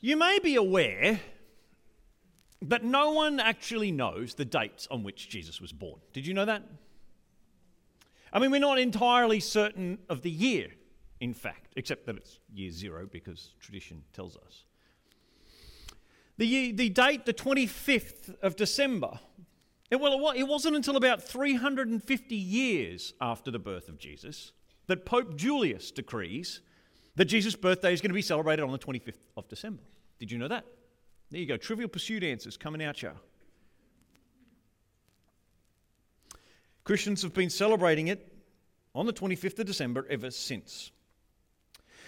You may be aware that no one actually knows the dates on which Jesus was born. Did you know that? I mean, we're not entirely certain of the year, in fact, except that it's year zero because tradition tells us. The date, the 25th of December, it wasn't until about 350 years after the birth of Jesus that Pope Julius decrees that Jesus' birthday is going to be celebrated on the 25th of December. Did you know that? There you go, Trivial Pursuit answers coming out ya. Christians have been celebrating it on the 25th of December ever since.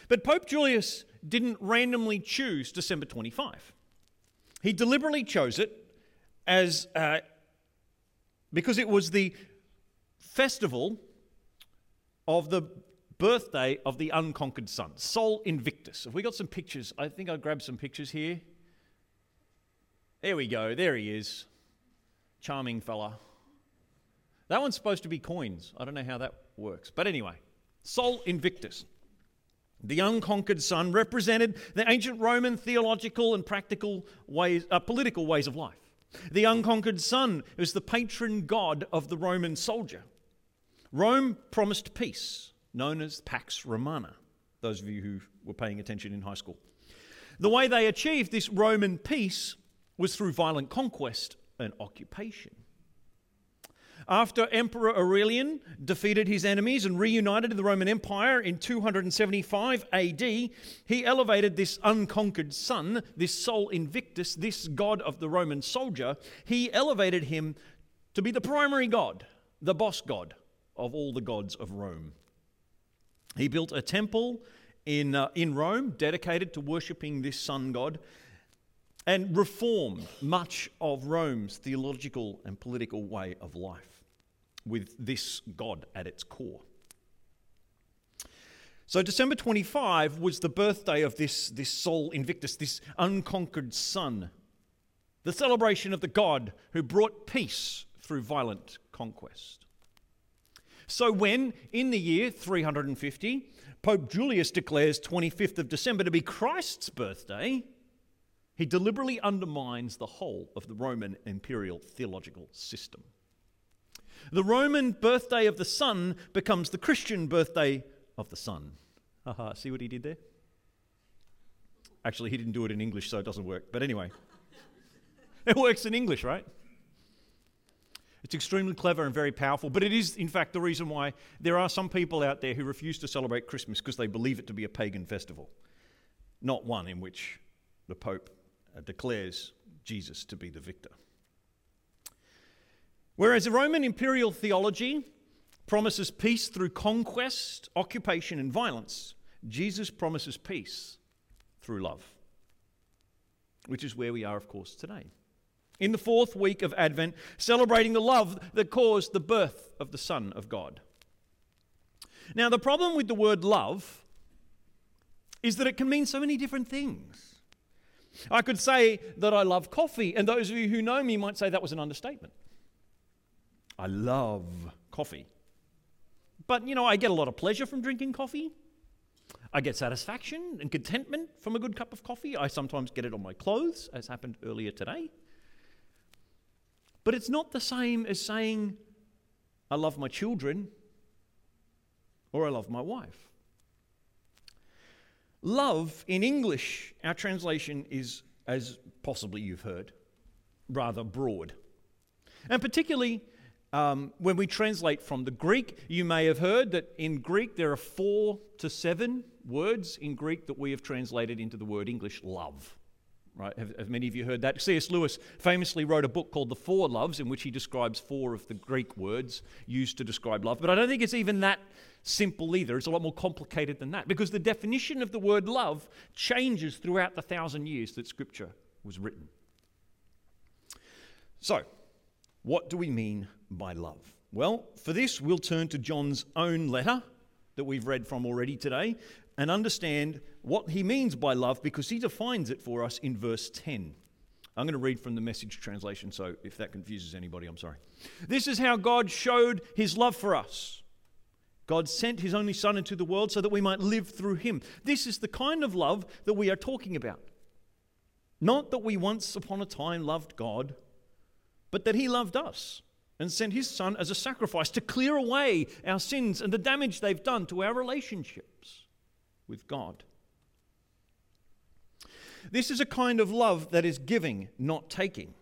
But Pope Julius didn't randomly choose December 25. He deliberately chose it as because it was the festival of the birthday of the unconquered sun, Sol Invictus. Have we got some pictures? I think I grabbed some pictures here. There we go. There he is. Charming fella. That one's supposed to be coins. I don't know how that works. But anyway, Sol Invictus. The unconquered sun represented the ancient Roman theological and practical ways, political ways of life. The unconquered sun was the patron god of the Roman soldier. Rome promised peace, known as Pax Romana, those of you who were paying attention in high school. The way they achieved this Roman peace was through violent conquest and occupation. After Emperor Aurelian defeated his enemies and reunited the Roman Empire in 275 AD, he elevated this unconquered sun, this Sol Invictus, this god of the Roman soldier, he elevated him to be the primary god, the boss god of all the gods of Rome. He built a temple in Rome dedicated to worshipping this sun god and reformed much of Rome's theological and political way of life with this god at its core. So December 25 was the birthday of this Sol Invictus, this unconquered sun, the celebration of the god who brought peace through violent conquest. So when, in the year 350, Pope Julius declares 25th of December to be Christ's birthday, he deliberately undermines the whole of the Roman imperial theological system. The Roman birthday of the sun becomes the Christian birthday of the sun. Haha, see what he did there? Actually, he didn't do it in English, so it doesn't work. But anyway, it works in English, right? It's extremely clever and very powerful, but it is, in fact, the reason why there are some people out there who refuse to celebrate Christmas because they believe it to be a pagan festival, not one in which the Pope declares Jesus to be the victor. Whereas the Roman imperial theology promises peace through conquest, occupation, and violence, Jesus promises peace through love, which is where we are, of course, today. In the fourth week of Advent, celebrating the love that caused the birth of the Son of God. Now, the problem with the word love is that it can mean so many different things. I could say that I love coffee, and those of you who know me might say that was an understatement. I love coffee. But, you know, I get a lot of pleasure from drinking coffee. I get satisfaction and contentment from a good cup of coffee. I sometimes get it on my clothes, as happened earlier today. But it's not the same as saying, I love my children or I love my wife. Love, in English, our translation is, as possibly you've heard, rather broad. And particularly when we translate from the Greek, you may have heard that in Greek there are 4 to 7 words in Greek that we have translated into the word English, love. Right? Have many of you heard that? C.S. Lewis famously wrote a book called The Four Loves in which he describes 4 of the Greek words used to describe love. But I don't think it's even that simple either. It's a lot more complicated than that because the definition of the word love changes throughout the 1,000 years that Scripture was written. So, what do we mean by love? Well, for this, we'll turn to John's own letter that we've read from already today, and understand what he means by love because he defines it for us in verse 10. I'm going to read from the Message translation, so if that confuses anybody, I'm sorry. This is how God showed his love for us. God sent his only Son into the world so that we might live through him. This is the kind of love that we are talking about. Not that we once upon a time loved God, but that he loved us and sent his son as a sacrifice to clear away our sins and the damage they've done to our relationships with God. This is a kind of love that is giving, not taking.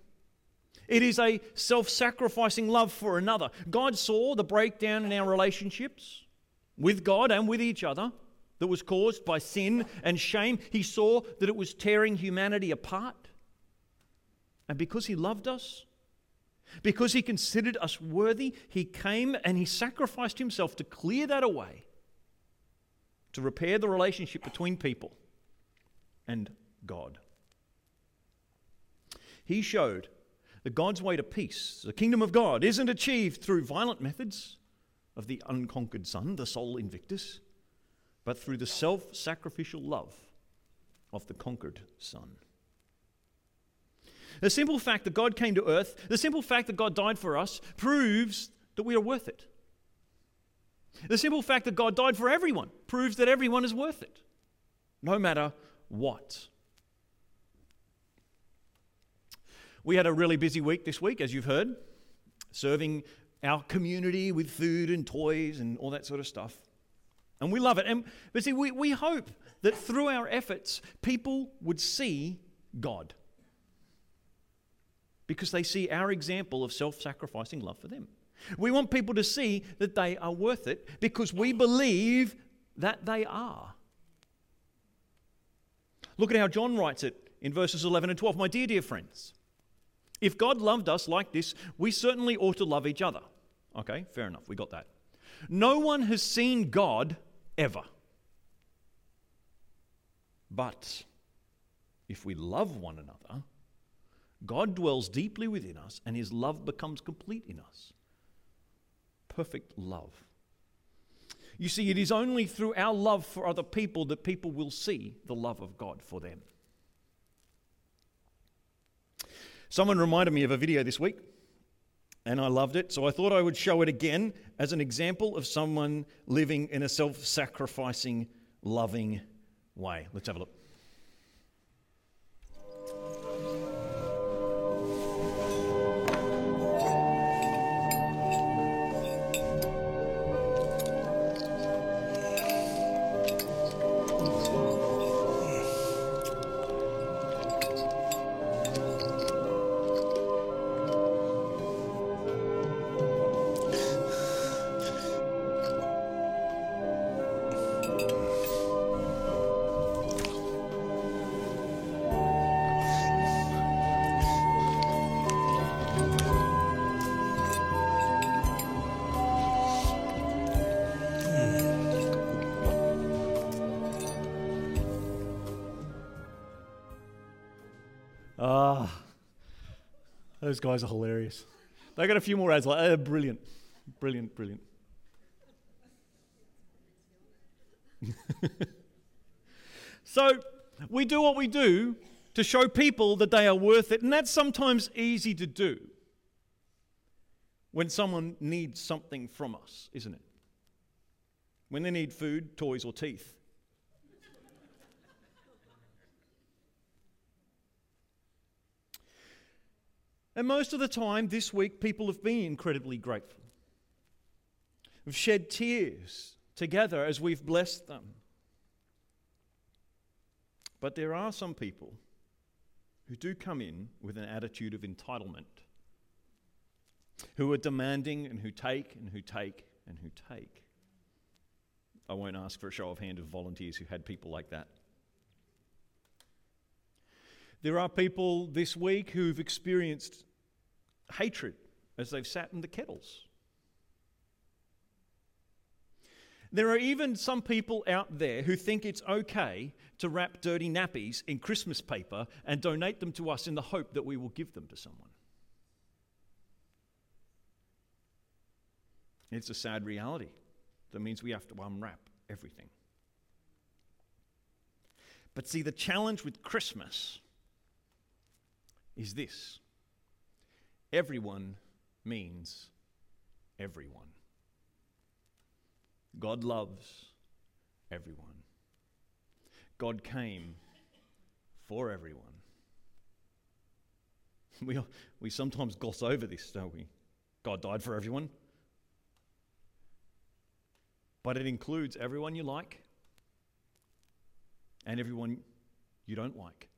It is a self-sacrificing love for another. God saw the breakdown in our relationships with God and with each other that was caused by sin and shame. He saw that it was tearing humanity apart. And because he loved us, because he considered us worthy, he came and he sacrificed himself to clear that away, to repair the relationship between people and God. He showed that God's way to peace, the kingdom of God, isn't achieved through violent methods of the unconquered Son, the Sol Invictus, but through the self-sacrificial love of the conquered Son. The simple fact that God came to earth, the simple fact that God died for us, proves that we are worth it. The simple fact that God died for everyone proves that everyone is worth it, no matter what. We had a really busy week this week, as you've heard, serving our community with food and toys and all that sort of stuff. And we love it. But see, we hope that through our efforts, people would see God, because they see our example of self-sacrificing love for them. We want people to see that they are worth it because we believe that they are. Look at how John writes it in verses 11 and 12. My dear friends, if God loved us like this, we certainly ought to love each other. Okay, fair enough, we got that. No one has seen God ever. But if we love one another, God dwells deeply within us, and his love becomes complete in us. Perfect love. You see, it is only through our love for other people that people will see the love of God for them. Someone reminded me of a video this week, and I loved it, so I thought I would show it again as an example of someone living in a self-sacrificing, loving way. Let's have a look. Those guys are hilarious. They got a few more ads like, oh, brilliant, brilliant, brilliant. So we do what we do to show people that they are worth it, and that's sometimes easy to do when someone needs something from us, isn't it? When they need food, toys, or teeth. And most of the time this week, people have been incredibly grateful. We've shed tears together as we've blessed them. But there are some people who do come in with an attitude of entitlement, who are demanding and who take and who take and who take. I won't ask for a show of hand of volunteers who had people like that. There are people this week who've experienced hatred as they've sat in the kettles. There are even some people out there who think it's okay to wrap dirty nappies in Christmas paper and donate them to us in the hope that we will give them to someone. It's a sad reality. That means we have to unwrap everything. But see, the challenge with Christmas is this: everyone means everyone. God loves everyone. God came for everyone. We sometimes gloss over this, don't we? God died for everyone. But it includes everyone you like and everyone you don't like.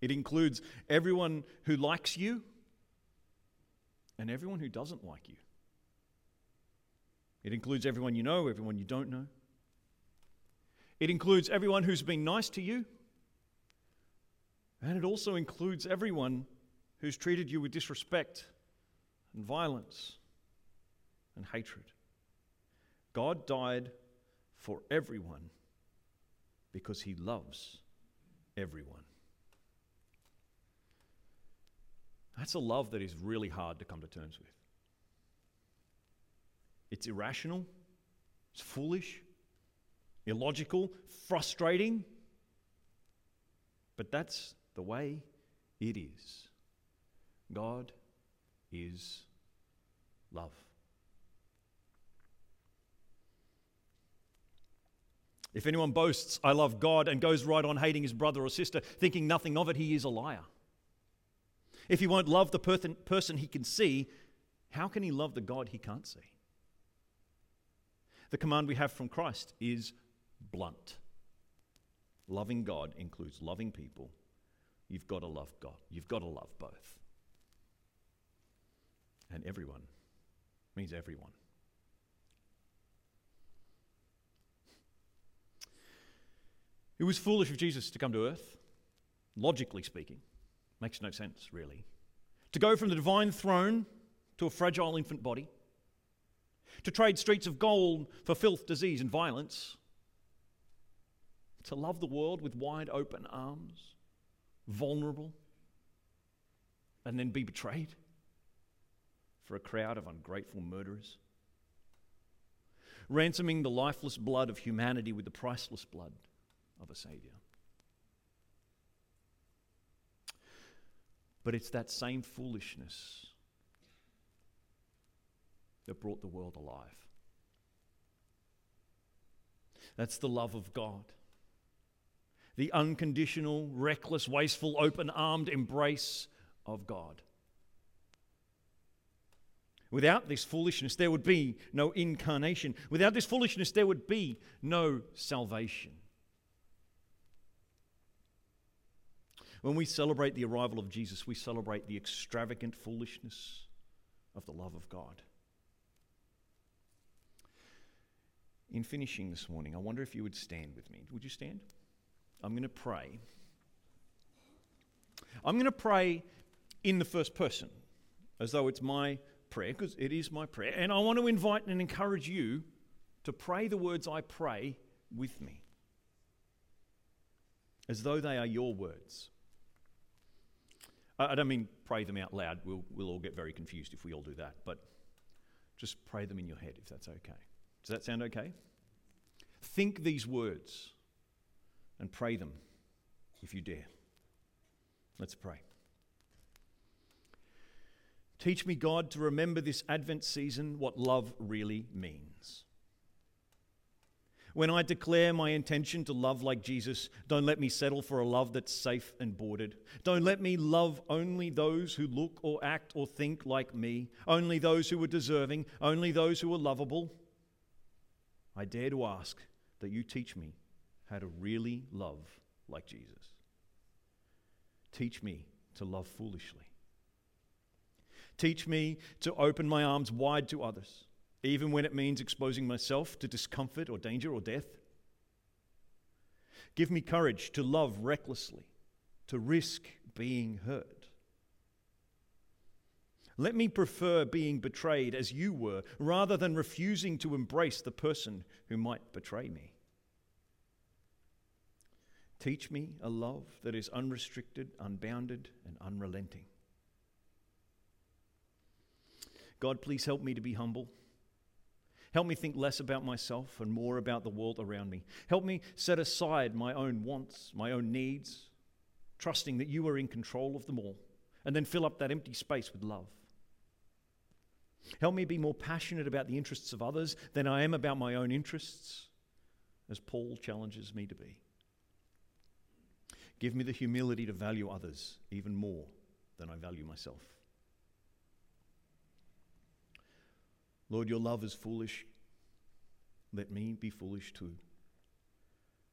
It includes everyone who likes you and everyone who doesn't like you. It includes everyone you know, everyone you don't know. It includes everyone who's been nice to you. And it also includes everyone who's treated you with disrespect and violence and hatred. God died for everyone because he loves everyone. That's a love that is really hard to come to terms with. It's irrational, it's foolish, illogical, frustrating, but that's the way it is. God is love. If anyone boasts, "I love God," and goes right on hating his brother or sister, thinking nothing of it, he is a liar. If he won't love the person he can see, how can he love the God he can't see? The command we have from Christ is blunt. Loving God includes loving people. You've got to love God. You've got to love both. And everyone means everyone. It was foolish of Jesus to come to earth, logically speaking. Makes no sense, really. To go from the divine throne to a fragile infant body, to trade streets of gold for filth, disease, and violence, to love the world with wide open arms, vulnerable, and then be betrayed for a crowd of ungrateful murderers, ransoming the lifeless blood of humanity with the priceless blood of a Savior. But it's that same foolishness that brought the world alive. That's the love of God. The unconditional, reckless, wasteful, open-armed embrace of God. Without this foolishness, there would be no incarnation. Without this foolishness, there would be no salvation. When we celebrate the arrival of Jesus, we celebrate the extravagant foolishness of the love of God. In finishing this morning, I wonder if you would stand with me. Would you stand? I'm going to pray. I'm going to pray in the first person, as though it's my prayer, because it is my prayer. And I want to invite and encourage you to pray the words I pray with me, as though they are your words. I don't mean pray them out loud. We'll all get very confused if we all do that. But just pray them in your head, if that's okay. Does that sound okay? Think these words and pray them if you dare. Let's pray. Teach me, God, to remember this Advent season what love really means. When I declare my intention to love like Jesus, don't let me settle for a love that's safe and bordered. Don't let me love only those who look or act or think like me, only those who are deserving, only those who are lovable. I dare to ask that you teach me how to really love like Jesus. Teach me to love foolishly. Teach me to open my arms wide to others, even when it means exposing myself to discomfort or danger or death. Give me courage to love recklessly, to risk being hurt. Let me prefer being betrayed as you were, rather than refusing to embrace the person who might betray me. Teach me a love that is unrestricted, unbounded, and unrelenting. God, please help me to be humble. Help me think less about myself and more about the world around me. Help me set aside my own wants, my own needs, trusting that you are in control of them all, and then fill up that empty space with love. Help me be more passionate about the interests of others than I am about my own interests, as Paul challenges me to be. Give me the humility to value others even more than I value myself. Lord, your love is foolish. Let me be foolish too.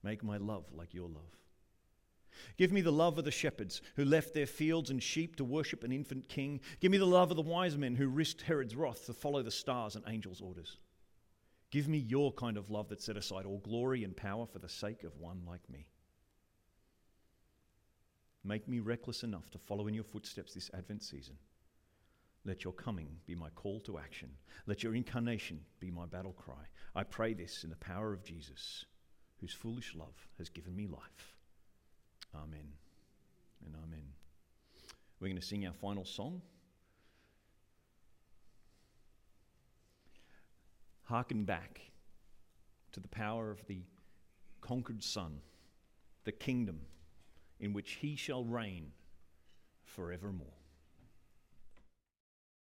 Make my love like your love. Give me the love of the shepherds who left their fields and sheep to worship an infant king. Give me the love of the wise men who risked Herod's wrath to follow the stars and angels' orders. Give me your kind of love that set aside all glory and power for the sake of one like me. Make me reckless enough to follow in your footsteps this Advent season. Let your coming be my call to action. Let your incarnation be my battle cry. I pray this in the power of Jesus, whose foolish love has given me life. Amen and amen. We're going to sing our final song. Hearken back to the power of the conquered Son, the kingdom in which he shall reign forevermore.